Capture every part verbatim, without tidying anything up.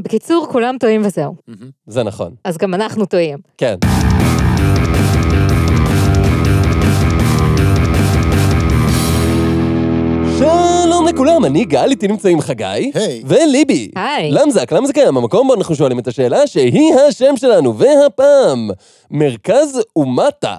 בקיצור, כולם טועים וזהו. זה נכון. אז גם אנחנו טועים. כן. שלום לכולם, אני גל, איתי נמצאים חגי וליבי. למזק, למזק קיים, המקום בו אנחנו שואלים את השאלה שהיא השם שלנו, והפעם, מרכז אוּמָטָה.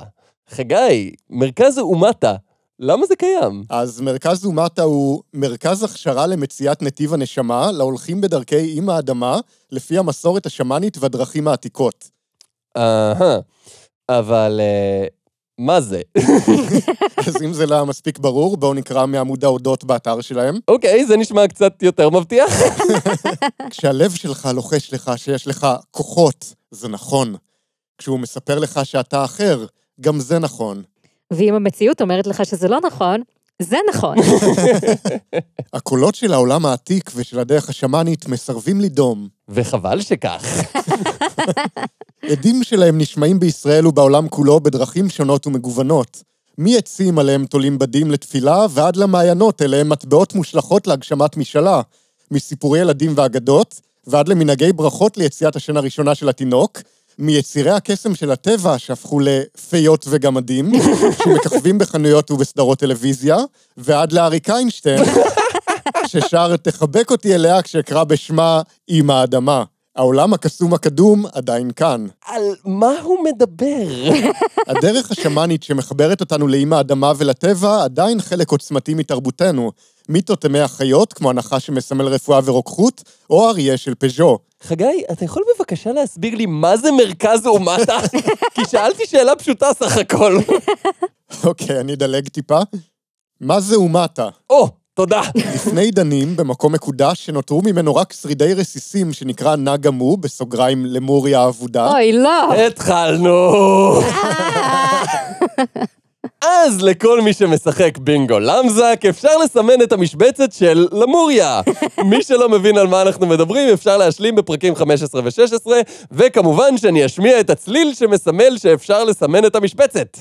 חגי, מרכז אוּמָטָה. למה זה קיים? אז מרכז אוּמָטָה הוא מרכז הכשרה למציאת נתיב הנשמה, להולכים בדרכי עם האדמה, לפי המסורת השמאנית והדרכים העתיקות. אהה, אבל מה זה? אז אם זה לא מספיק ברור, בואו נקרא מעמוד ההודות באתר שלהם. אוקיי, זה נשמע קצת יותר מבטיח. כשהלב שלך לוחש לך שיש לך כוחות, זה נכון. כשהוא מספר לך שאתה אחר, גם זה נכון. ואם המציאות אומרת לך שזה לא נכון, זה נכון. הקולות של העולם העתיק ושל הדרך השמאנית מסרבים לדום. וחבל שכך. עדים שלהם נשמעים בישראל ובעולם כולו בדרכים שונות ומגוונות. מי עצים עליהם תולים בדים לתפילה ועד למעיינות אליהם מטבעות מושלכות להגשמת משאלה, מסיפורי ילדים ואגדות ועד למנהגי ברכות ליציאת השן הראשונה של התינוק, מיצירי הקסם של הטבע שהפכו לפיות וגמדים, שמככבים בחנויות ובסדרות טלוויזיה, ועד לאריק איינשטיין, ששר תחבק אותי אליה כשאקרא בשמה עם האדמה. העולם הקסום הקדום עדיין כאן. על מה הוא מדבר? הדרך השמאנית שמחברת אותנו לאם האדמה ולטבע עדיין חלק עוצמתי מתרבותנו, מיתות ימי החיות, כמו הנחש שמסמל רפואה ורוקחות, או אריה של פז'ו. חגי, אתה יכול בבקשה להסביר לי מה זה מרכז אוּמָטָה? כי שאלתי שאלה פשוטה סך הכל. אוקיי, אני אדלג טיפה. מה זה אוּמָטָה? או, תודה. לפני דנים, במקום מקודש, שנותרו ממנו רק שרידי רסיסים, שנקרא נגמו, בסוגריים למוריה העבודה. אוי, לא. התחלנו. אז לכל מי שמשחק בינגו למזק, אפשר לסמן את המשבצת של למוריה. מי שלא מבין על מה אנחנו מדברים, אפשר להשלים בפרקים חמש עשרה ושש עשרה, וכמובן שאני אשמיע את הצליל שמסמל שאפשר לסמן את המשבצת.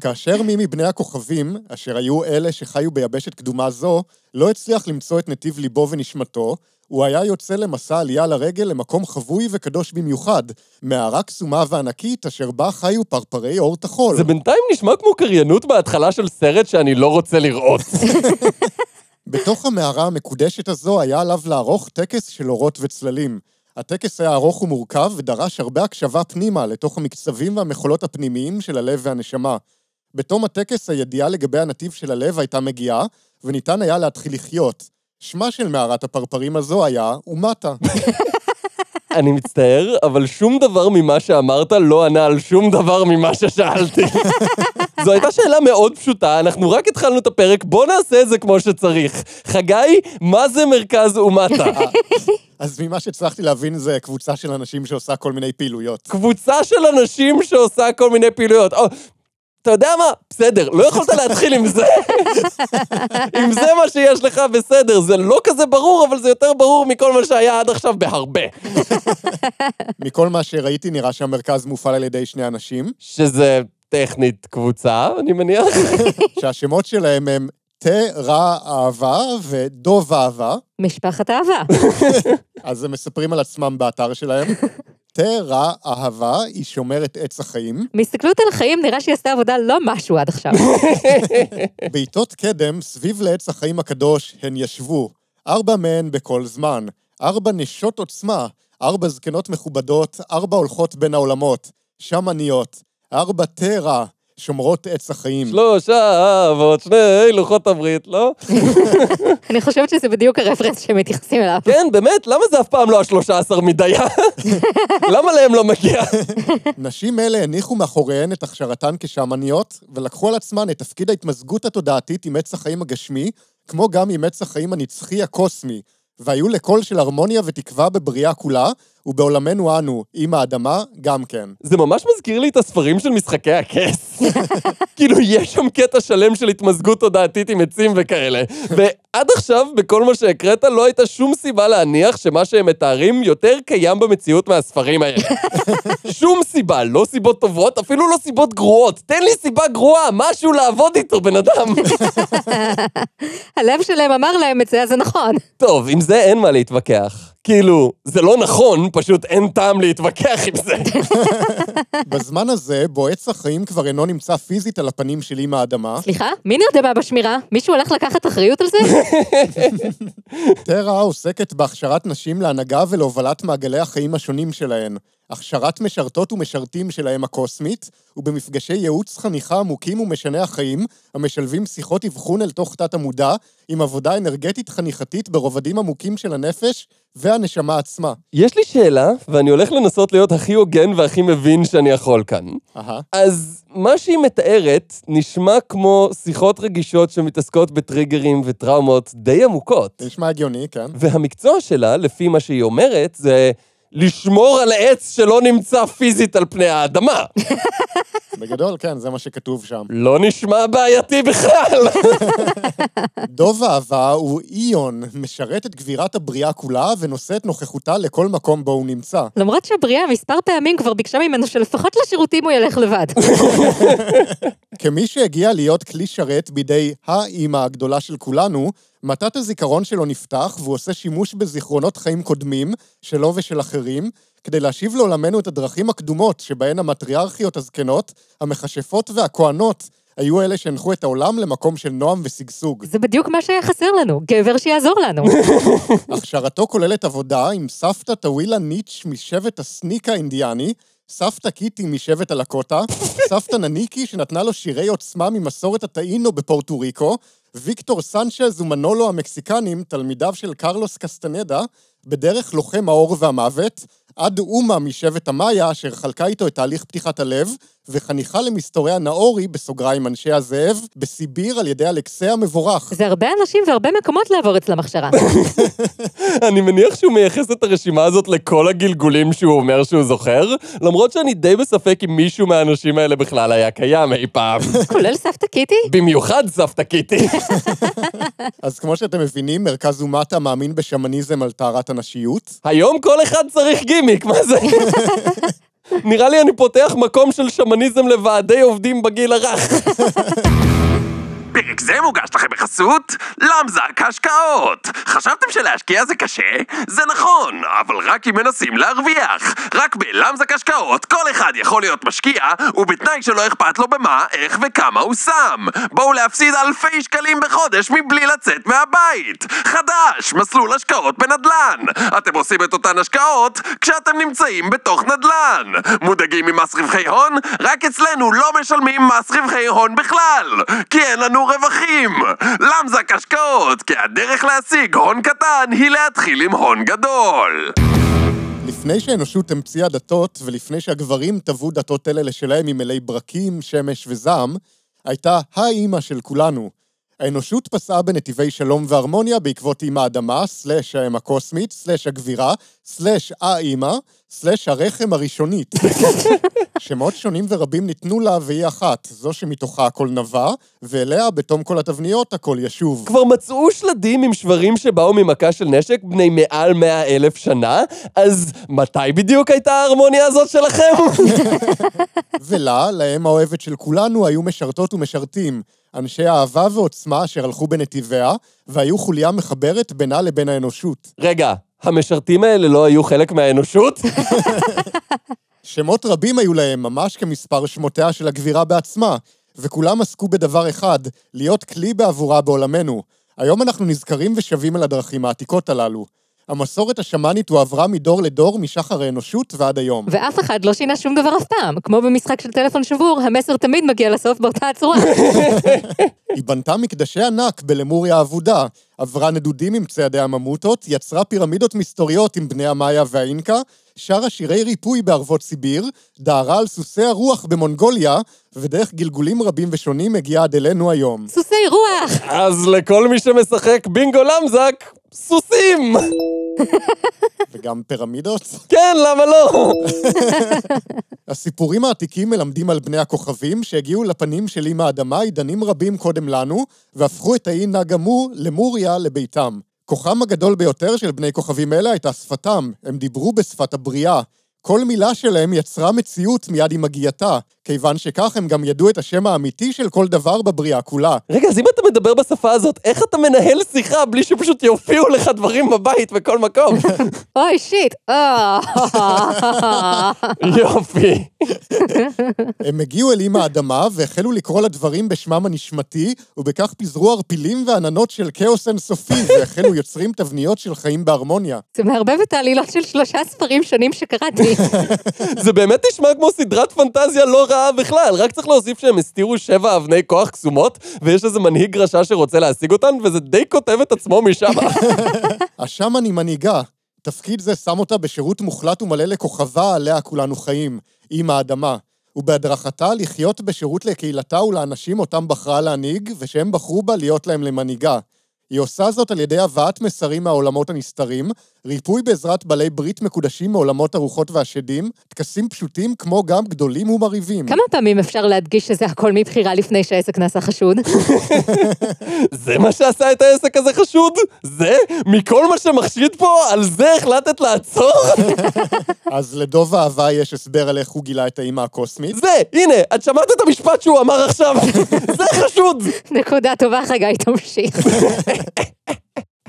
כאשר מי מבני הכוכבים, אשר היו אלה שחיו ביבשת קדומה זו, לא הצליח למצוא את נתיב ליבו ונשמתו, הוא היה יוצא למסע עלייה לרגל למקום חבוי וקדוש במיוחד, מערה קסומה וענקית אשר בה חיו פרפרי אור תחול. זה בינתיים נשמע כמו קריינות בהתחלה של סרט שאני לא רוצה לראות. בתוך המערה המקודשת הזו היה עליו לערוך טקס של אורות וצללים. הטקס היה ארוך ומורכב ודרש הרבה הקשבה פנימה לתוך המקצבים והמחולות הפנימיים של הלב והנשמה. בתום הטקס הידיעה לגבי הנתיב של הלב הייתה מגיעה, וניתן היה להתחיל לחיות. שמה של מערת הפרפרים הזו היה אוּמָטָה. אני מצטער, אבל שום דבר ממה שאמרת לא ענה על שום דבר ממה ששאלתי. זו הייתה שאלה מאוד פשוטה, אנחנו רק התחלנו את הפרק, בוא נעשה את זה כמו שצריך. חגי, מה זה מרכז אוּמָטָה? אז ממה שצלחתי להבין זה קבוצה של אנשים שעושה כל מיני פעילויות. קבוצה של אנשים שעושה כל מיני פעילויות. אתה יודע מה? בסדר, לא יכולת להתחיל עם זה. עם זה מה שיש לך בסדר, זה לא כזה ברור, אבל זה יותר ברור מכל מה שהיה עד עכשיו בהרבה. מכל מה שראיתי נראה שהמרכז מופעל על ידי שני אנשים. שזה טכנית קבוצה, אני מניח. שהשמות שלהם הם תהרה אהבה ודוב אהבה. משפחת אהבה. אז הם מספרים על עצמם באתר שלהם. תהרה אהבה, היא שומרת עץ החיים. מסתכלות על החיים, נראה שהיא עשתה עבודה לא משהו עד עכשיו. בעיתות קדם, סביב לעץ החיים הקדוש, הן ישבו. ארבע מהן בכל זמן. ארבע נשות עוצמה. ארבע זקנות מכובדות. ארבע הולכות בין העולמות. שמניות. ארבע תהרה, שומרות עץ החיים. שלושה ועוד שני לוחות הברית, לא? אני חושבת שזה בדיוק הרפרנס שהם מתייחסים אליו. כן, באמת? למה זה אף פעם לא השלושה עשר מדייה? למה להם לא מגיע? נשים אלה הניחו מאחוריהן את הכשרתן כשמניות, ולקחו על עצמן את תפקיד ההתמזגות התודעתית עם עץ החיים הגשמי, כמו גם עם עץ החיים הנצחי הקוסמי, והיו לקול של הרמוניה ותקווה בבריאה כולה, ובעולמנו אנו, עם האדמה, גם כן. זה ממש מזכיר לי את הספרים של משחקי הכס. כאילו, יש שם קטע שלם של התמזגות תודעתית עם עצים וכאלה. ועד עכשיו, בכל מה שהקראת, לא הייתה שום סיבה להניח שמה שהם מתארים יותר קיים במציאות מהספרים האלה. שום סיבה, לא סיבות טובות, אפילו לא סיבות גרועות. תן לי סיבה גרועה, משהו לעבוד איתו, בן אדם. הלב שלהם אמר להם את זה, אז זה נכון. טוב, עם זה אין מה להתווכח. כאילו, זה לא נכון, פשוט אין טעם להתווכח עם זה. בזמן הזה, בו עץ החיים כבר אינו נמצא פיזית על הפנים שלי מהאדמה. סליחה? מי נרדמה בשמירה? מישהו הלך לקחת אחריות על זה? תהרה עוסקת בהכשרת נשים להנהגה ולהובלת מעגלי החיים השונים שלהן. הכשרת משרתות ומשרתים שלהם הקוסמית, ובמפגשי ייעוץ חניכה עמוקים ומשני החיים, המשלבים שיחות אבחון אל תוך תת המודע, עם עבודה אנרגטית חניכתית ברובדים עמוקים של הנפש והנשמה עצמה. יש לי שאלה, ואני הולך לנסות להיות הכי הוגן והכי מבין שאני יכול כאן. אהה. אז מה שהיא מתארת נשמע כמו שיחות רגישות שמתעסקות בטריגרים וטראומות די עמוקות. נשמע הגיוני, כן. והמקצוע שלה, לפי מה שהיא אומרת, זה לשמור על עץ שלא נמצא פיזית על פני האדמה. בגדול, כן, זה מה שכתוב שם. לא נשמע בעייתי בכלל. דוב אהבה הוא איון, משרת את גבירת הבריאה כולה ונושא את נוכחותה לכל מקום בו הוא נמצא. למרות שהבריאה מספר פעמים כבר ביקשה ממנו שלפחות לשירותים הוא ילך לבד. כמי שהגיע להיות כלי שרת בידי האימא הגדולה של כולנו, מתת הזיכרון שלו נפתח, והוא עושה שימוש בזיכרונות חיים קודמים, שלו ושל אחרים, כדי להשיב לעולמנו את הדרכים הקדומות, שבהן המטריארכיות הזקנות, המחשפות והכהנות, היו אלה שהנחו את העולם למקום של נועם וסגסוג. זה בדיוק מה שהיה חסר לנו, גבר שיעזור לנו. הכשרתו כוללת עבודה עם סבתא טווילה ניץ' משבט הסניקה האינדיאני, סבתא קיטי משבט הלקוטה, סבתא נניקי שנתנה לו שירי עוצמה ממסורת הטאינו בפורטו ריקו, ויקטור סנצ'ז ומנולו המקסיקנים, תלמידיו של קרלוס קסטנדה, בדרך לוחם האור והמוות, עד אומה משבט המאיה, אשר חלקה איתו את תהליך פתיחת הלב, וחניכה למסתוריה נאורי, בסוגריים אנשי הזאב, בסיביר על ידי אלכסה המבורך. זה הרבה אנשים והרבה מקומות לעבור אצל המכשרה. אני מניח שהוא מייחס את הרשימה הזאת לכל הגלגולים שהוא אומר שהוא זוכר, למרות שאני די בספק אם מישהו מהאנשים האלה בכלל היה קיים אי פעם. כולל סבתא קיטי? במיוחד סבתא קיטי. אז כמו שאתם מבינים, מרכז אוּמָטָה מאמין בשמניזם על טהרת הנשיות. היום כל אחד צריך גימיק, מה זה? נראה לי אני פותח מקום של שמניזם לוועדי עובדים בגיל הרך. פרק זה מוגש לכם בחסות למזק השקעות. חשבתם שלהשקיע זה קשה? זה נכון, אבל רק אם מנסים להרוויח. רק בלמזק השקעות כל אחד יכול להיות משקיע, ובתנאי שלא אכפת לו במה, איך וכמה הוא שם. בואו להפסיד אלפי שקלים בחודש מבלי לצאת מהבית. חדש, מסלול השקעות בנדלן. אתם עושים את אותן השקעות כשאתם נמצאים בתוך נדלן. מודאגים ממס רווחי הון? רק אצלנו לא משלמים מס רווחי הון בכלל, כי אין לנו רווחים. למזק השקעות, כי הדרך להשיג הון קטן היא להתחיל עם הון גדול. לפני שהאנושות המציאה דתות, ולפני שהגברים טבעו דתות אלה לשלהם עם מלאי ברקים, שמש וזעם, הייתה האימא של כולנו. האנושות פסעה בנתיבי שלום והרמוניה בעקבות אימא האדמה, סלש האם הקוסמית, סלש הגבירה, סלש האימא, סלש הרחם הראשונית. שמות שונים ורבים ניתנו לה והיא אחת, זו שמתוכה הכל נבע, ואליה בתום כל התבניות הכל ישוב. כבר מצאו שלדים עם שברים שבאו ממכה של נשק בני מעל מאה אלף שנה, אז מתי בדיוק הייתה ההרמוניה הזאת שלכם? ולה, להם האוהבת של כולנו, היו משרתות ומשרתים, אנשי אהבה ועוצמה אשר הלכו בנתיביה, והיו חוליה מחברת בינה לבין האנושות. רגע, המשרתים האלה לא היו חלק מהאנושות? שמות רבים היו להם, ממש כמספר שמותיה של הגבירה בעצמה, וכולם עסקו בדבר אחד, להיות כלי בעבורה בעולמנו. היום אנחנו נזכרים ושווים על הדרכים העתיקות הללו. המסורת השמנית הועברה מדור לדור משחר האנושות ועד היום. ואף אחד לא שינה שום דבר אף פעם. כמו במשחק של טלפון שבור, המסר תמיד מגיע לסוף באותה הצורה. היא בנתה מקדשי ענק בלמוריה העבודה, עברה נדודים עם צעדי הממוטות, יצרה פירמידות מסתוריות עם בני המאיה והאינקה, שרה שירי ריפוי בערבות סיביר, דהרה על סוסי הרוח במונגוליה, ודרך גלגולים רבים ושונים הגיעה עד אלינו היום. סוסי רוח! אז לכל מי שמשחק בינגו למזק, סוסים! גם פירמידות? כן, למה לא? הסיפורים העתיקים מלמדים על בני הכוכבים שהגיעו לפנים של עם האדמה עידנים רבים קודם לנו, והפכו את האי נגמו למוריה לביתם. כוחם הגדול ביותר של בני כוכבים אלה הייתה שפתם, הם דיברו בשפת הבריאה. כל מילה שלהם יצרה מציאות מיד עם הגייתה, כיוון שכך הם גם ידעו את השם האמיתי של כל דבר בבריאה כולה. רגע, אז אם אתה מדבר בשפה הזאת, איך אתה מנהל שיחה בלי שפשוט יופיעו לך דברים בבית בכל מקום? אוי, שיט. יופי. הם הגיעו אל עם האדמה והחלו לקרוא לדברים בשמם הנשמתי, ובכך פיזרו הרפילים ועננות של כאוס אינסופי, והחלו יוצרים תבניות של חיים בהרמוניה. זה מערבב את העלילות של שלושה ספרים שונים שקראתי. זה באמת נשמע כמו סדרת פנטזיה לא רעה בכלל, רק צריך להוסיף שהם הסתירו שבע אבני כוח קסומות, ויש איזה מנהיג רשע שרוצה להשיג אותן, וזה די כותב את עצמו משם. השם אני מנהיגה. תפקיד זה שם אותה בשירות מוחלט ומלא לכוכבה עליה כולנו חיים, עם האדמה, ובהדרכתה לחיות בשירות לקהילתה ולאנשים אותם בחרה להנהיג, ושהם בחרו בה להיות להם למנהיגה. היא עושה זאת על ידי הבאת מסרים מהעולמות הנסתרים, ריפוי בעזרת בעלי ברית מקודשים מעולמות הרוחות והשדים, תקסים פשוטים כמו גם גדולים ומריבים. כמה פעמים אפשר להדגיש שזה הכל מבחירה לפני שהעסק נעשה חשוד? זה מה שעשה את העסק הזה חשוד? זה? מכל מה שמחשיד פה, על זה החלטת לעצור? אז לדוב אהבה יש הסבר על איך הוא גילה את האימא הקוסמית? זה! הנה, את שמעת את המשפט שהוא אמר עכשיו! זה חשוד! נקודה טובה, חגי, תמשיך.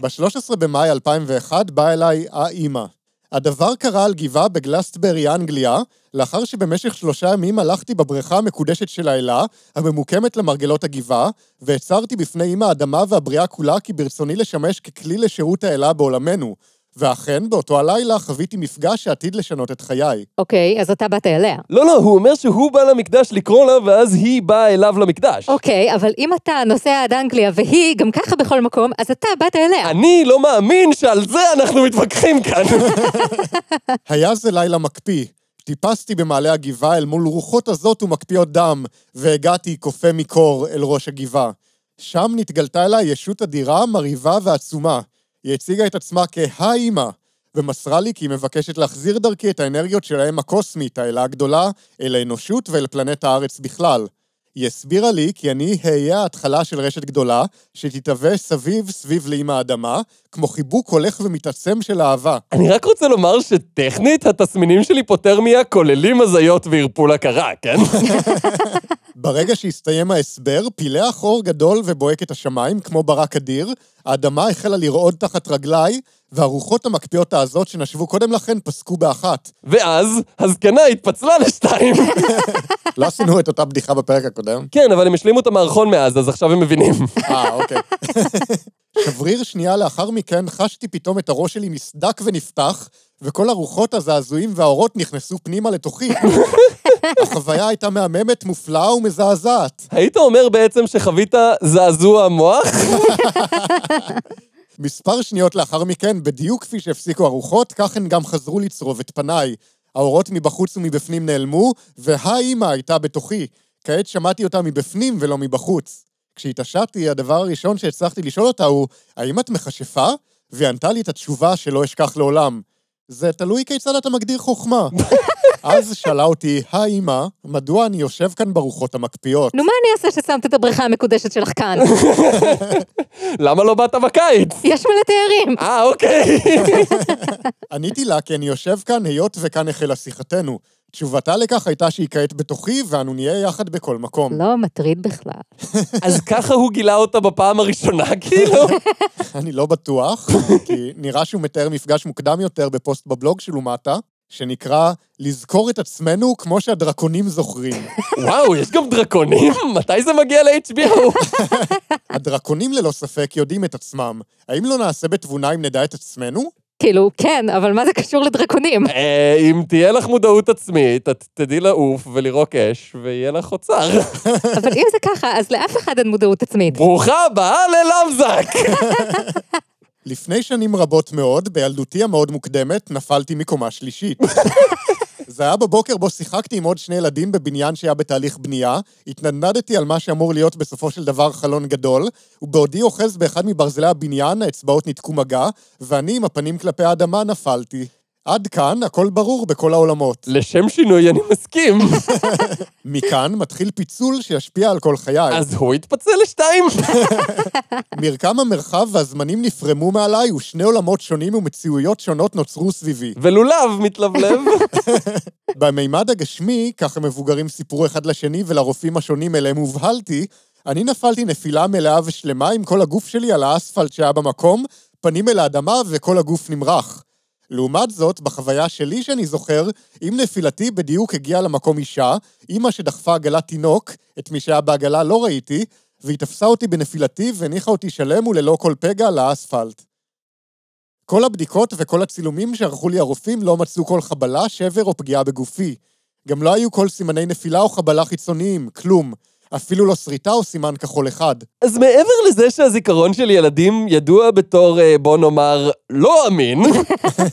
ב-שלושה עשר במאי אלפיים ואחת באה אליי האימא. הדבר קרה על גבעה בגלסטברי, אנגליה, לאחר שבמשך שלושה ימים הלכתי בבריכה המקודשת של האלה, הממוקמת למרגלות הגבעה, והצהרתי בפני אימא האדמה והבריאה כולה כי ברצוני לשמש ככלי לשירות האלה בעולמנו. ואכן, באותו הלילה חוויתי מפגש שעתיד לשנות את חיי. אוקיי, אז אתה באת אליה. לא, לא, הוא אומר שהוא בא למקדש לקרוא לה, ואז היא באה אליו למקדש. אוקיי, אבל אם אתה נוסע עד אנגליה, והיא גם ככה בכל מקום, אז אתה באת אליה. אני לא מאמין שעל זה אנחנו מתווכחים כאן. היה זה לילה מקפיא. טיפסתי במעלה הגבעה אל מול רוחות הזאת ומקפיאות דם, והגעתי קופה מקור אל ראש הגבעה. שם נתגלתה אליי ישות אדירה, מריבה ועצומה. היא הציגה את עצמה כהאימא, ומסרה לי כי היא מבקשת להחזיר דרכי את האנרגיות של האם הקוסמית, האלה הגדולה, אל האנושות ואל פלנט הארץ בכלל. היא הסבירה לי כי אני היה ההתחלה של רשת גדולה, שתתהווה סביב סביב לאמא האדמה, כמו חיבוק הולך ומתעצם של אהבה. אני רק רוצה לומר שטכנית התסמינים של היפותרמיה כוללים הזיות והרפול הכרה, כן? ברגע שהסתיים ההסבר, פילה חור גדול ובועק את השמיים, כמו ברק אדיר, האדמה החלה לרעוד תחת רגליי, והרוחות המקפיאות העזות שנשבו קודם לכן פסקו באחת. ואז, הזקנה התפצלה לשתיים. לא עשינו את אותה בדיחה בפרק הקודם. כן, אבל הם השלימו את המערכון מאז, אז עכשיו הם מבינים. אה, אוקיי. שבריר שנייה לאחר מכן חשתי פתאום את הראש שלי נסדק ונפתח, וכל הרוחות הזעזועים והאורות נכנסו פנימה לתוכי. החוויה הייתה מהממת, מופלאה ומזעזעת. היית אומר בעצם שחווית זעזוע מוח? מספר שניות לאחר מכן, בדיוק כפי שהפסיקו הרוחות, כך הן גם חזרו לצרוב את פניי. האורות מבחוץ ומבפנים נעלמו, והאימא הייתה בתוכי. כעת שמעתי אותה מבפנים ולא מבחוץ. כשהתעשתי, הדבר הראשון שהצלחתי לשאול אותה הוא, האם את מכשפה? והיא ענתה לי את התשובה שלא אשכח לעולם. זה תלוי כיצד אתה מגדיר חוכמה. אז שאלה אותי, האימא, מדוע אני יושב כאן ברוחות המקפיאות? נו, מה אני אעשה ששמת את הבריכה המקודשת שלך כאן? למה לא באת בקיץ? יש מלא תארים. אה, אוקיי. עניתי לה כי אני יושב כאן היות וכאן החלה שיחתנו. תשובתה לכך הייתה שהיא כעת בתוכי, ואנו נהיה יחד בכל מקום. לא, מטריד בכלל. אז ככה הוא גילה אותה בפעם הראשונה, כאילו? אני לא בטוח, כי נראה שהוא מתאר מפגש מוקדם יותר בפוסט בבלוג של אוּמָטָה, שנקרא לזכור את עצמנו כמו שהדרקונים זוכרים. וואו, יש גם דרקונים? מתי זה מגיע ל-אייץ' בי או? הדרקונים ללא ספק יודעים את עצמם. האם לא נעשה בתבונה אם נדע את עצמנו? כאילו, כן, אבל מה זה קשור לדרקונים? אם תהיה לך מודעות עצמית, את תדעי לעוף ולרוק אש, ויהיה לך אוצר. אבל אם זה ככה, אז לאף אחד אין מודעות עצמית. ברוכה הבאה ללמזק! לפני שנים רבות מאוד, בילדותי המאוד מוקדמת, נפלתי מקומה שלישית. זה היה בבוקר בו שיחקתי עם עוד שני ילדים בבניין שהיה בתהליך בנייה, התנדנדתי על מה שאמור להיות בסופו של דבר חלון גדול, ובעודי אוחז באחד מברזלי הבניין, האצבעות נתקו מגע, ואני עם הפנים כלפי האדמה נפלתי. עד כאן הכל ברור בכל העולמות. לשם שינוי אני מסכים. מכאן מתחיל פיצול שישפיע על כל חיי. אז הוא יתפצל לשתיים. מרקם המרחב והזמנים נפרמו מעליי, ושני עולמות שונים ומציאויות שונות נוצרו סביבי. ולולב מתלבלב. במימד הגשמי, כך הם מבוגרים סיפור אחד לשני ולרופאים השונים אליהם הובהלתי, אני נפלתי נפילה מלאה ושלמה עם כל הגוף שלי על האספלט שהיה במקום, פנים אל האדמה וכל הגוף נמרח. לעומת זאת, בחוויה שלי שאני זוכר, עם נפילתי בדיוק הגיעה למקום אישה, אמא שדחפה עגלת תינוק, את מי שהיה בעגלה לא ראיתי, והיא תפסה אותי בנפילתי והניחה אותי שלם וללא כל פגע על האספלט. כל הבדיקות וכל הצילומים שערכו לי הרופאים לא מצאו כל חבלה, שבר או פגיעה בגופי. גם לא היו כל סימני נפילה או חבלה חיצוניים, כלום. אפילו לא שריטה או סימן כחול אחד. אז מעבר לזה שהזיכרון של ילדים ידוע בתור, בוא נאמר, לא אמין,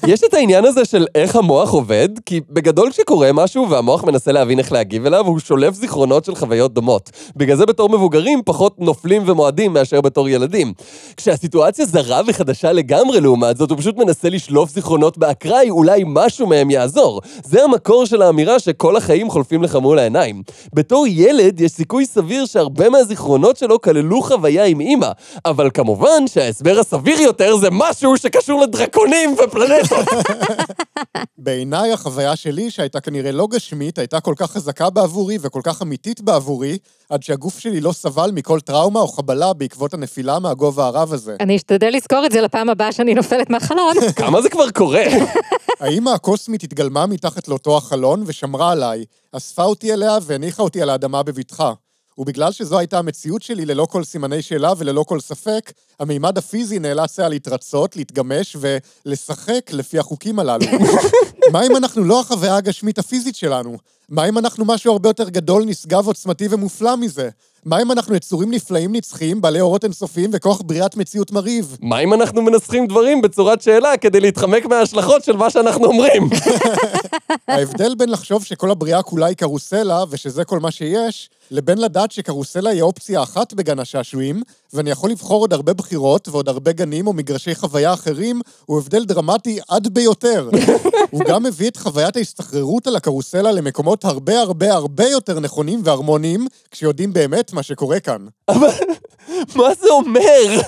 יש את העניין הזה של איך המוח עובד, כי בגדול שקורה משהו והמוח מנסה להבין איך להגיב אליו, הוא שולף זיכרונות של חוויות דומות. בגלל זה בתור מבוגרים פחות נופלים ומועדים מאשר בתור ילדים. כשהסיטואציה זרה וחדשה לגמרי לעומת זאת, הוא פשוט מנסה לשלוף זיכרונות באקראי, אולי משהו מהם יעזור. זה המקור של האמירה שכל החיים חולפים לך מול העיניים. בתור ילד יש סיכוי סביר שהרבה מהזיכרונות שלו כללו חוויה עם אמא, אבל כמובן שההסבר הסביר יותר זה משהו שקשור לדרקונים ופלנטות. בעיניי החוויה שלי שהייתה כנראה לא גשמית, הייתה כל כך חזקה בעבורי וכל כך אמיתית בעבורי, עד שהגוף שלי לא סבל מכל טראומה או חבלה בעקבות הנפילה מהגובה הרב הזה. אני אשתדל לזכור את זה לפעם הבאה שאני נופלת מהחלון. כמה זה כבר קורה? האמא הקוסמית התגלמה מתחת לאותו החלון ושמרה עליי, אספה אותי אליה והניחה אותי על האדמה בבטחה. ובגלל שזו הייתה המציאות שלי ללא כל סימני שאלה וללא כל ספק, המימד הפיזי נאלץ היה להתרצות, להתגמש ולשחק לפי החוקים הללו. מה אם אנחנו לא החוויה הגשמית הפיזית שלנו? מה אם אנחנו משהו הרבה יותר גדול, נשגב, עוצמתי ומופלא מזה? מה אם אנחנו יצורים נפלאים נצחיים, בעלי אורות אינסופיים וכוח בריאת מציאות מריב? מה אם אנחנו מנסחים דברים בצורת שאלה כדי להתחמק מההשלכות של מה שאנחנו אומרים? ההבדל בין לחשוב שכל הבריאה כולה היא קרוסלה ושזה כל מה שיש, לבין לדעת שקרוסלה היא אופציה אחת בגן השעשועים, ואני יכול לבחור עוד הרבה בחירות ועוד הרבה גנים או מגרשי חוויה אחרים, הוא הבדל דרמטי עד ביותר. הוא גם מביא את חוויית ההסתחררות על הקרוסלה למקומות הרבה הרבה הרבה יותר נכונים והרמוניים, כשיודעים באמת מה שקורה כאן. אבל מה זה אומר?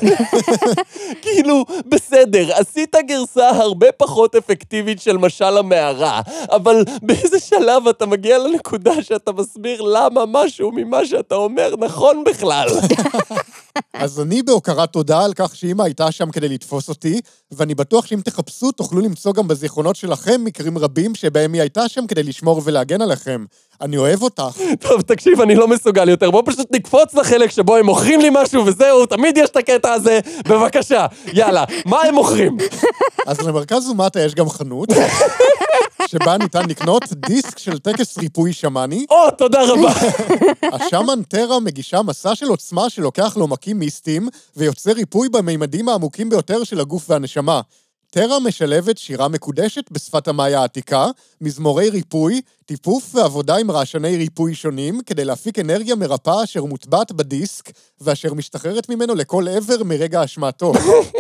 כאילו, בסדר, עשית גרסה הרבה פחות אפקטיבית של משל המערה, אבל באיזה שלב אתה מגיע לנקודה שאתה מסביר למה משהו ממה שאתה אומר נכון בכלל? אז אני בהוקרת תודה על כך שאמא הייתה שם כדי לתפוס אותי, ואני בטוח שאם תחפשו תוכלו למצוא גם בזיכרונות שלכם מקרים רבים שבהם היא הייתה שם כדי לשמור ולהגן עליכם. אני אוהב אותך. טוב, תקשיב, אני לא מסוגל יותר. בוא פשוט נקפוץ לחלק שבו הם מוכרים לי משהו וזהו, תמיד יש את הקטע הזה. בבקשה, יאללה, מה הם מוכרים? אז למרכז אוּמָטָה יש גם חנות, שבה ניתן לקנות דיסק של טקס ריפוי שמני. או, תודה רבה. השמן טרה מגישה מסע של עוצמה שלוקח לו מקים מיסטים, ויוצר ריפוי בממדים העמוקים ביותר של הגוף והנשמה. טרה משלבת שירה מקודשת בשפת המאיה העתיקה, מזמורי ריפוי, טיפוף ועבודה עם רעשני ריפוי שונים, כדי להפיק אנרגיה מרפאה אשר מוטבעת בדיסק, ואשר משתחררת ממנו לכל עבר מרגע השמעתו.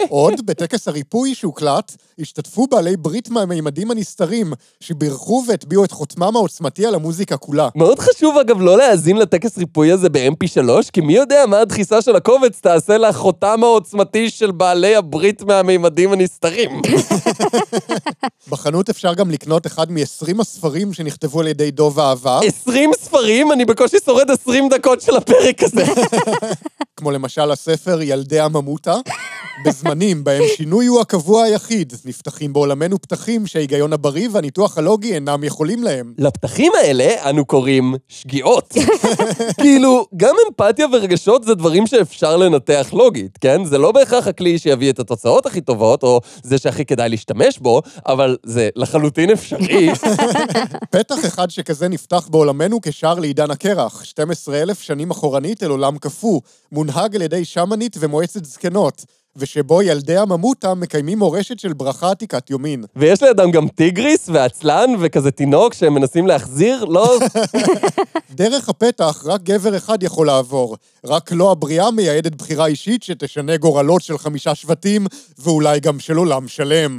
עוד, בטקס הריפוי שהוקלט, השתתפו בעלי ברית מהמימדים הנסתרים, שבירכו והטביעו את חותמם העוצמתי על המוזיקה כולה. מאוד חשוב אגב לא להאזין לטקס ריפוי הזה ב-אם פי שלוש, כי מי יודע מה הדחיסה של הקובץ תעשה לחותם העוצמתי של בעלי הברית מהמימדים הנסתרים. בחנות אפשר גם לקנות אחד מ-עשרים הספרים שנכתבו על ידי דוב אהבה. עשרים ספרים? אני בקושי שורד עשרים דקות של הפרק הזה. כמו למשל הספר ילדי הממותה, בזמנים בהם שינוי הוא הקבוע היחיד, נפתחים בעולמנו פתחים שההיגיון הבריא והניתוח הלוגי אינם יכולים להם. לפתחים האלה אנו קוראים שגיאות. כאילו, גם אמפתיה ורגשות זה דברים שאפשר לנתח לוגית, כן? זה לא בהכרח הכלי שיביא את התוצאות הכי טובות, או זה שהכי כדאי להשתמש בו, אבל זה לחלוטין אפשרי. פתח אחד שכזה נפתח בעולמנו כשער לעידן הקרח, שנים עשר אלף שנים אחורנית אל עולם כפו, מונהג על ידי שמנית ומועצת זקנות, ושבו ילדי הממותה מקיימים מורשת של ברכה עתיקת יומין. ויש לידם גם טיגריס ועצלן וכזה תינוק שהם מנסים להחזיר, לא? דרך הפתח רק גבר אחד יכול לעבור, רק לא הבריאה מייעדת בחירה אישית שתשנה גורלות של חמישה שבטים, ואולי גם של עולם שלם.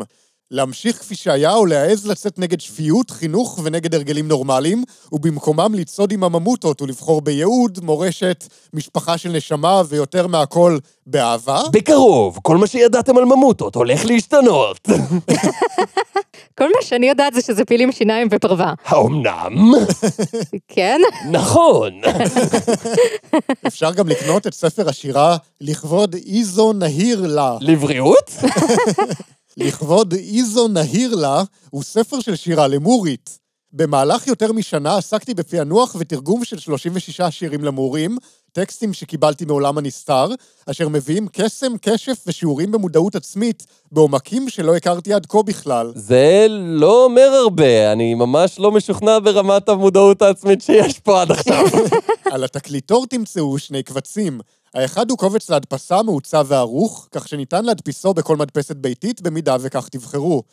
להמשיך כפי שהיה או להעז לצאת נגד שפיות, חינוך ונגד הרגלים נורמליים, ובמקומם ליצוד עם הממוטות ולבחור בייעוד, מורשת, משפחה של נשמה ויותר מהכל באהבה. בקרוב, כל מה שידעתם על ממוטות הולך להשתנות. כל מה שאני יודעת זה שזה פילים שיניים ופרווה. האומנם? כן? נכון. אפשר גם לקנות את ספר השירה לכבוד איזו נהיר לה. לבריאות? לכבוד איזו נהיר לה הוא ספר של שירה למורית. במהלך יותר משנה עסקתי בפענוח ותרגום של שלושים ושש שירים למורים, טקסטים שקיבלתי מעולם הנסתר, אשר מביאים קסם, קשף ושיעורים במודעות עצמית, בעומקים שלא הכרתי עד כה בכלל. זה לא אומר הרבה, אני ממש לא משוכנע ברמת המודעות העצמית שיש פה עד עכשיו. על התקליטור תמצאו שני קבצים. האחד הוא קובץ להדפסה מעוצב וערוך, כך שניתן להדפיסו בכל מדפסת ביתית, במידה וכך תבחרו.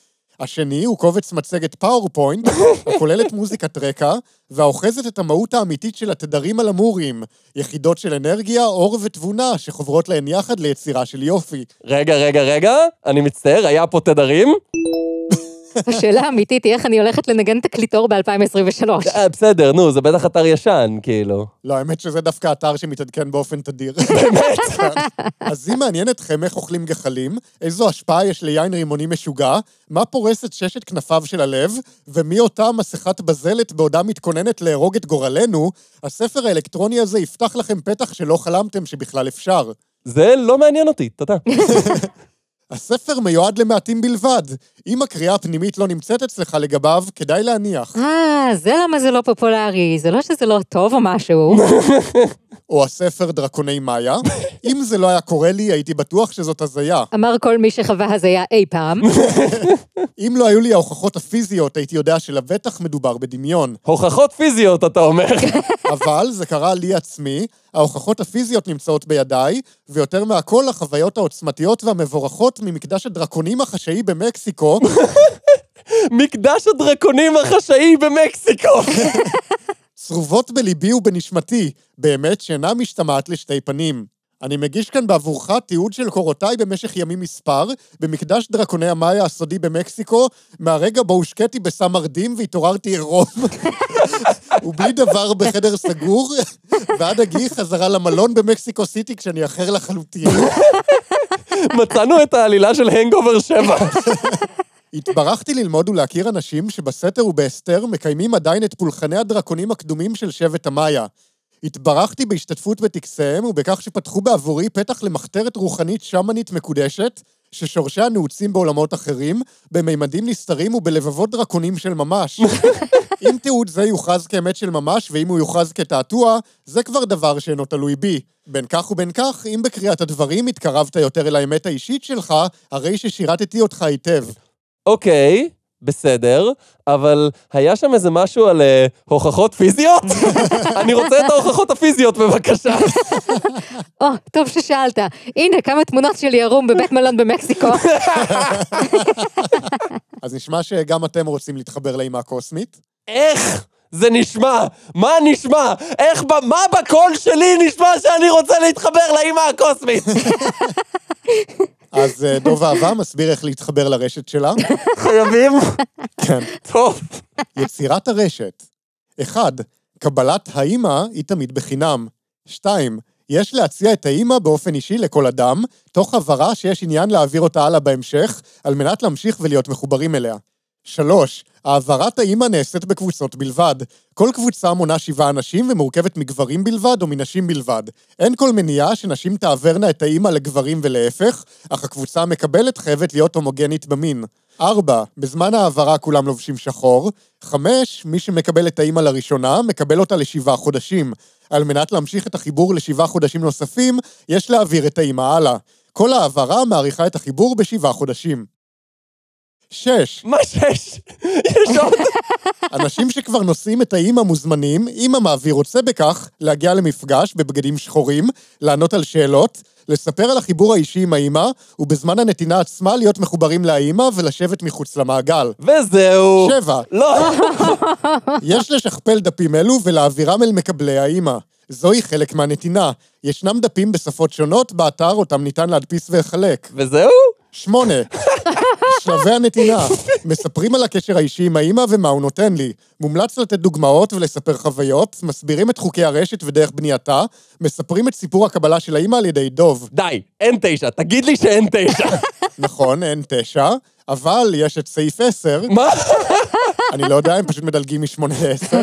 השני הוא קובץ מצגת פאורפוינט, הכוללת מוזיקת רקע, והאוחזת את המהות האמיתית של התדרים על המורים, יחידות של אנרגיה, אור ותבונה, שחוברות להן יחד ליצירה של יופי. רגע, רגע, רגע, אני מצטער, היה פה תדרים? השאלה האמיתית היא איך אני הולכת לנגן תקליטור ב-אלפיים עשרים ושלוש. בסדר, נו, זה בטח אתר ישן, כאילו. לא, האמת שזה דווקא אתר שמתעדכן באופן תדיר. באמת? אז אם מעניין אתכם איך אוכלים גחלים, איזו השפעה יש ליין רימוני משוגע, מה פורס את ששת כנפיו של הלב, ומי אותה מסכת בזלת בעודה מתכוננת להרוג את גורלנו, הספר האלקטרוני הזה יפתח לכם פתח שלא חלמתם שבכלל אפשר. זה לא מעניין אותי, תודה. הספר מיועד למעטים בלבד. אם הקריאה הפנימית לא נמצאת אצלך לגביו, כדאי להניח. אה, זה למה זה לא פופולרי. זה לא שזה לא טוב או משהו. או הספר דרקוני מאיה. אם זה לא היה קורה לי, הייתי בטוח שזאת הזיה. אמר כל מי שחווה הזיה אי פעם. אם לא היו לי ההוכחות הפיזיות, הייתי יודע שלבטח מדובר בדמיון. הוכחות פיזיות, אתה אומר. אבל זה קרה לי עצמי. ההוכחות הפיזיות נמצאות בידיי, ויותר מהכל החוויות העוצמתיות והמבורכות ממקדש הדרקונים החשאי במקסיקו. מקדש הדרקונים החשאי במקסיקו. צרובות בליבי ובנשמתי, באמת שאינה משתמעת לשתי פנים. אני מגיש כאן בעבורך תיעוד של קורותיי במשך ימים מספר, במקדש דרקוני המאיה הסודי במקסיקו, מהרגע בו הושקעתי בסם ארדים והתעוררתי עירום, ובלי דבר בחדר סגור, ועד הגיעי חזרה למלון במקסיקו סיטי כשאני אחר לחלוטין. מצאנו את העלילה של הנגובר שבע. התברכתי ללמוד ולהכיר אנשים שבסתר ובהסתר מקיימים עדיין את פולחני הדרקונים הקדומים של שבט המאיה. התברכתי בהשתתפות בטקסיהם ובכך שפתחו בעבורי פתח למחתרת רוחנית שמנית מקודשת, ששורשיה נעוצים בעולמות אחרים, בממדים נסתרים ובלבבות דרקונים של ממש. אם תיעוד זה יוחז כאמת של ממש, ואם הוא יוחז כתעתוע, זה כבר דבר שאינו תלוי בי. בין כך ובין כך, אם בקריאת הדברים התקרבת יותר אל האמת האישית שלך, הרי ששירתתי אותך היטב. אוקיי, בסדר, אבל היה שם איזה משהו על הוכחות פיזיות? אני רוצה את ההוכחות הפיזיות, בבקשה. או, טוב ששאלת. הנה, כמה תמונות שלי ערום בבית מלון במקסיקו. אז נשמע שגם אתם רוצים להתחבר לאימה הקוסמית? איך זה נשמע? מה נשמע? איך, מה בקול שלי נשמע שאני רוצה להתחבר לאימה הקוסמית? אז דוב אהבה מסביר איך להתחבר לרשת שלה. חייבים? כן. טוב. יצירת הרשת. אחד, קבלת האימא היא תמיד בחינם. שתיים, יש להציע את האימא באופן אישי לכל אדם, תוך הבהרה שיש עניין להעביר אותה הלאה בהמשך, על מנת להמשיך ולהיות מחוברים אליה. שלוש, העברת האימא נעשית בקבוצות בלבד. כל קבוצה מונה שבעה אנשים ומורכבת מגברים בלבד או מנשים בלבד. אין כל מניעה שנשים תעברנה את האימא לגברים ולהפך, אך הקבוצה המקבלת חייבת להיות הומוגנית במין. ארבע, בזמן העברה כולם לובשים שחור. חמש, מי שמקבל את האימא לראשונה מקבל אותה לשבעה חודשים. על מנת להמשיך את החיבור לשבעה חודשים נוספים, יש להעביר את האימא הלאה. כל העברה מעריכה את החיבור בשבעה חודשים. שש. מה שש? יש עוד? אנשים שכבר נושאים את האימא מוזמנים, אימא מעביר רוצה בכך להגיע למפגש בבגדים שחורים, לענות על שאלות, לספר על החיבור האישי עם האימא, ובזמן הנתינה עצמה להיות מחוברים לאימא ולשבת מחוץ למעגל. וזהו. שבע. לא. יש לשכפל דפים אלו ולהעבירם אל מקבלי האימא. זוהי חלק מהנתינה. ישנם דפים בשפות שונות באתר אותם ניתן להדפיס ולחלק. וזהו? שמונה. שווה הנתינה. מספרים על הקשר האישי עם האמא ומה הוא נותן לי. מומלץ לתת דוגמאות ולספר חוויות, מסבירים את חוקי הרשת ודרך בנייתה, מספרים את סיפור הקבלה של האמא על ידי דוב. די, אין תשע, תגיד לי שאין תשע. נכון, אין תשע, אבל יש את סעיף עשר. מה? אני לא יודע, הם פשוט מדלגים משמונה לעשר.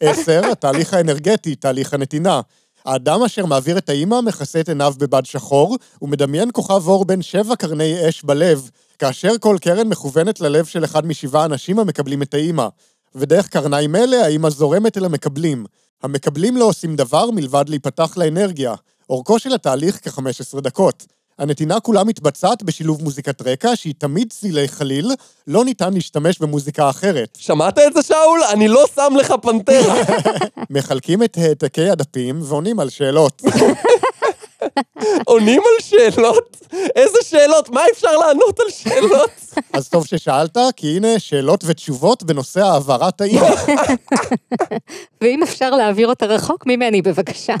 עשר, התהליך האנרגטי, תהליך הנתינה. האדם אשר מעביר את האמא מכסה את עיניו בבד שחור, ומדמיין כוכב אור בין שבע קרני אש בלב, כאשר כל קרן מכוונת ללב של אחד משבעה אנשים המקבלים את האמא. ודרך קרניים אלה, האמא זורמת אל המקבלים. המקבלים לא עושים דבר מלבד להיפתח לאנרגיה. אורכו של התהליך כ-חמש עשרה דקות. הנתינה כולה מתבצעת בשילוב מוזיקת רקע, שהיא תמיד זילי חליל, לא ניתן להשתמש במוזיקה אחרת. שמעת את זה, שאול? אני לא שם לך פנטרה. מחלקים את העתקי הדפים ועונים על שאלות. עונים על שאלות? איזה שאלות? מה אפשר לענות על שאלות? אז טוב ששאלת, כי הנה שאלות ותשובות בנושא העברת האמא. ואם אפשר להעביר אותה רחוק ממני, בבקשה.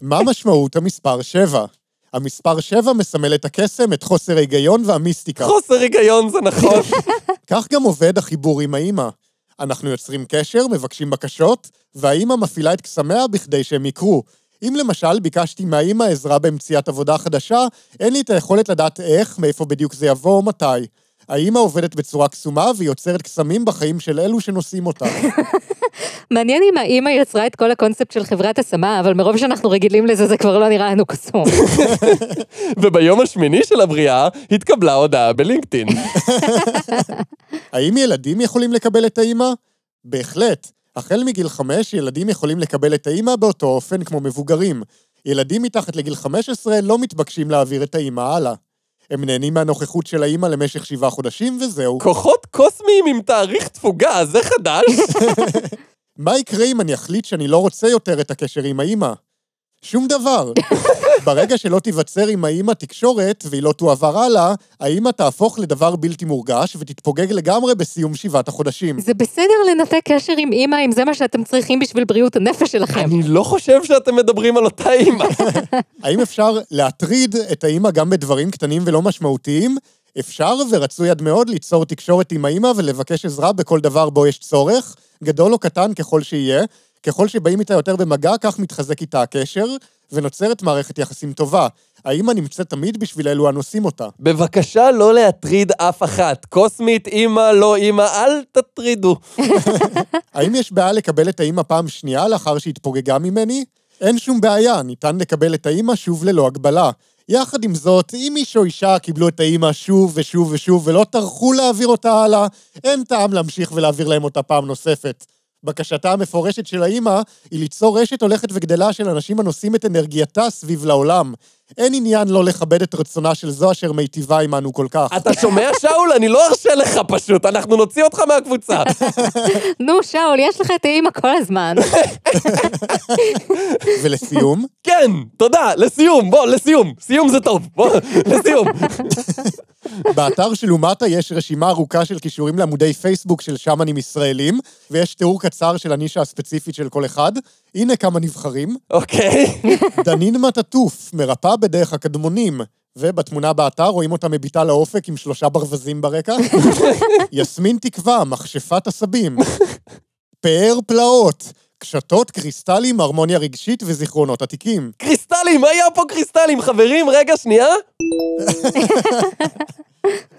מה משמעות המספר שבע? המספר שבע מסמל את הקסם, את חוסר היגיון והמיסטיקה. חוסר היגיון זה נכון. כך גם עובד החיבור עם האמא. אנחנו יוצרים קשר, מבקשים בקשות, והאמא מפעילה את קסמיה בכדי שהם יקרו. אם למשל ביקשתי מהאמא עזרה במציאת עבודה חדשה, אין לי את היכולת לדעת איך, מאיפה בדיוק זה יבוא או מתי. האמא עובדת בצורה קסומה ויוצרת קסמים בחיים של אלו שנושאים אותה. מעניין אם האמא יצרה את כל הקונספט של חברת השמה, אבל מרוב שאנחנו רגילים לזה, זה כבר לא נראה לנו קסום. וביום השמיני של הבריאה, התקבלה הודעה בלינקדאין. האם ילדים יכולים לקבל את האמא? בהחלט. החל מגיל חמש, ילדים יכולים לקבל את האמא באותו אופן כמו מבוגרים. ילדים מתחת לגיל חמש עשרה לא מתבקשים להעביר את האמא הלאה. הם נהנים מהנוכחות של האמא למשך שבעה חודשים, וזהו. כוחות קוסמיים עם תאריך תפוגה, זה חדש. מה יקרה אם אני אחליט שאני לא רוצה יותר את הקשר עם האמא? שום דבר. ברגע שלא תיווצר עם האמא תקשורת, והיא לא תועבר הלאה, האמא תהפוך לדבר בלתי מורגש, ותתפוגג לגמרי בסיום שבעת החודשים. זה בסדר לנתק קשר עם אמא, אם זה מה שאתם צריכים בשביל בריאות הנפש שלכם. אני לא חושב שאתם מדברים על אותה אמא. האם אפשר להטריד את האמא גם בדברים קטנים ולא משמעותיים? אפשר ורצוי עד מאוד ליצור תקשורת עם האמא, ולבקש עזרה בכל דבר בו יש צורך, גדול או קטן ככל שיהיה, ככל שבאים איתה יותר במגע, כך מתחזק איתה הקשר, ונוצרת מערכת יחסים טובה. האמא נמצאת תמיד בשביל אלו הנושאים אותה. בבקשה לא להטריד אף אחת. קוסמית, אמא, לא אמא, אל תטרידו. האם יש בעיה לקבל את האמא פעם שנייה לאחר שהתפוגגה ממני? אין שום בעיה, ניתן לקבל את האמא שוב ללא הגבלה. יחד עם זאת, אם איש או אישה קיבלו את האמא שוב ושוב ושוב, ולא טרחו להעביר אותה הלאה, אין טעם להמשיך ולהעביר להם אותה פעם נוספת. בקשתה המפורשת של האמא היא ליצור רשת הולכת וגדלה של אנשים הנושאים את אנרגייתה סביב לעולם. אין עניין לא לכבד את רצונה של זו אשר מיטיבה עמנו כל כך. אתה שומע, שאול? אני לא ארשה לך פשוט, אנחנו נוציא אותך מהקבוצה. נו, שאול, יש לך את האמא כל הזמן. ולסיום? כן, תודה, לסיום, בוא, לסיום. סיום זה טוב, בוא, לסיום. באתר של אוּמָטָה יש רשימה ארוכה של קישורים לעמודי פייסבוק של שמנים ישראלים, ויש תיאור קצר של הנישה הספציפית של כל אחד. הנה כמה נבחרים. אוקיי. דנין מטטוף, מרפאה בדרך הקדמונים, ובתמונה באתר רואים אותה מביטה לאופק עם שלושה ברווזים ברקע. יסמין תקווה, מכשפת עשבים. פאר פלאות. קשתות, קריסטלים, הרמוניה רגשית וזיכרונות עתיקים. קריסטלים, מה היה פה קריסטלים? חברים, רגע, שנייה.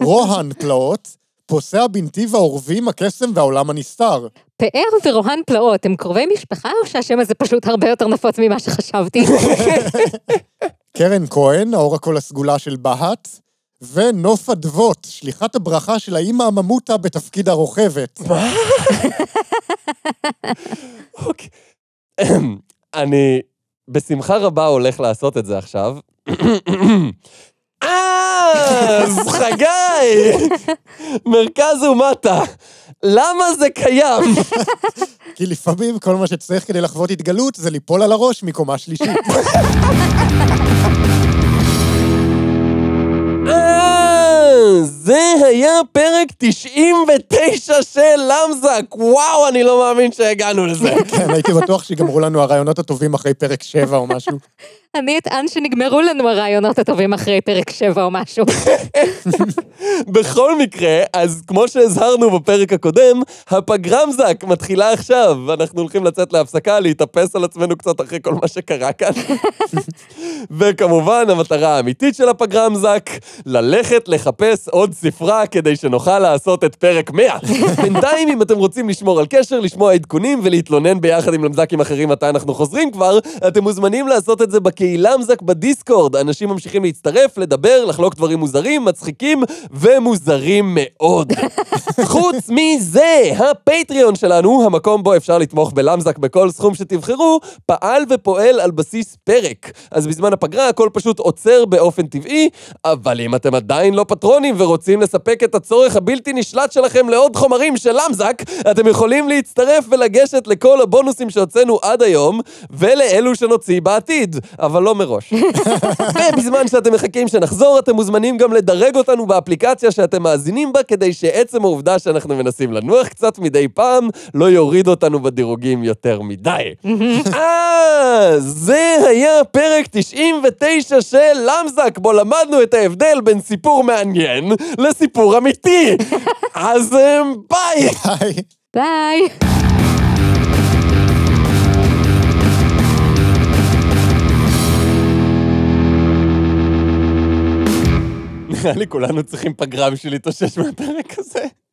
רוהן פלאות, פוסע בנתיב העורבים, הקסם והעולם הנסתר. פאר ורוהן פלאות, הם קרובי משפחה או שהשם הזה פשוט הרבה יותר נפוץ ממה שחשבתי? קרן כהן, האורקול הסגולה של בהט, ונוף הדבות, שליחת הברכה של האמא הממותה בתפקיד הרוכבת. מה? אוקיי. אני בשמחה רבה הולך לעשות את זה עכשיו. אז חגי, מרכז אוּמָטָה, למה זה קיים? כי לפעמים כל מה שצריך כדי לחוות התגלות זה ליפול על הראש מקומה שלישית. זה היה פרק תשעים ותשע של למזק. וואו, אני לא מאמין שהגענו לזה. כן, הייתי בטוח שגמרו לנו הרעיונות הטובים אחרי פרק שבע או משהו. אני אטען שנגמרו לנו הרעיונות הטובים אחרי פרק שבע או משהו. בכל מקרה, אז כמו שהזהרנו בפרק הקודם, הפגרמזק מתחילה עכשיו, ואנחנו הולכים לצאת להפסקה, להתאפס על עצמנו קצת אחרי כל מה שקרה כאן. וכמובן, המטרה האמיתית של הפגרמזק, ללכת לחפש עוד ספרה כדי שנוכל לעשות את פרק מאה. בינתיים, אם אתם רוצים לשמור על קשר, לשמוע עדכונים ולהתלונן ביחד עם למזקים אחרים, מתי אנחנו חוזרים כבר, אתם מוזמנים לעשות את זה בקהילה מזק בדיסקורד. אנשים ממשיכים להצטרף, לדבר, לחלוק דברים מוזרים, מצחיקים ומוזרים מאוד. חוץ מזה, הפטריון שלנו, המקום בו אפשר לתמוך בלמזק בכל סכום שתבחרו, פעל ופועל על בסיס פרק. אז בזמן הפגרה הכל פשוט עוצר באופן טבעי, אבל אם אתם עדיין לא פטרונים ורוצים לספק את הצורך הבלתי נשלט שלכם לעוד חומרים של למזק, אתם יכולים להצטרף ולגשת לכל הבונוסים שהוצאנו עד היום, ולאלו שנוציא בעתיד, אבל לא מראש. ובזמן שאתם מחכים שנחזור, אתם מוזמנים גם לדרג אותנו באפליקציה שאתם מאזינים בה, כדי שעצם העובדה שאנחנו מנסים לנוח קצת מדי פעם, לא יוריד אותנו בדירוגים יותר מדי. אה, זה היה פרק תשעים ותשע של למזק, בו למדנו את ההבדל בין סיפור מעניין לסיפור אמיתי. אז ביי! ביי! נראה לי כולנו צריכים פגרם שלי תושש מהפרק הזה.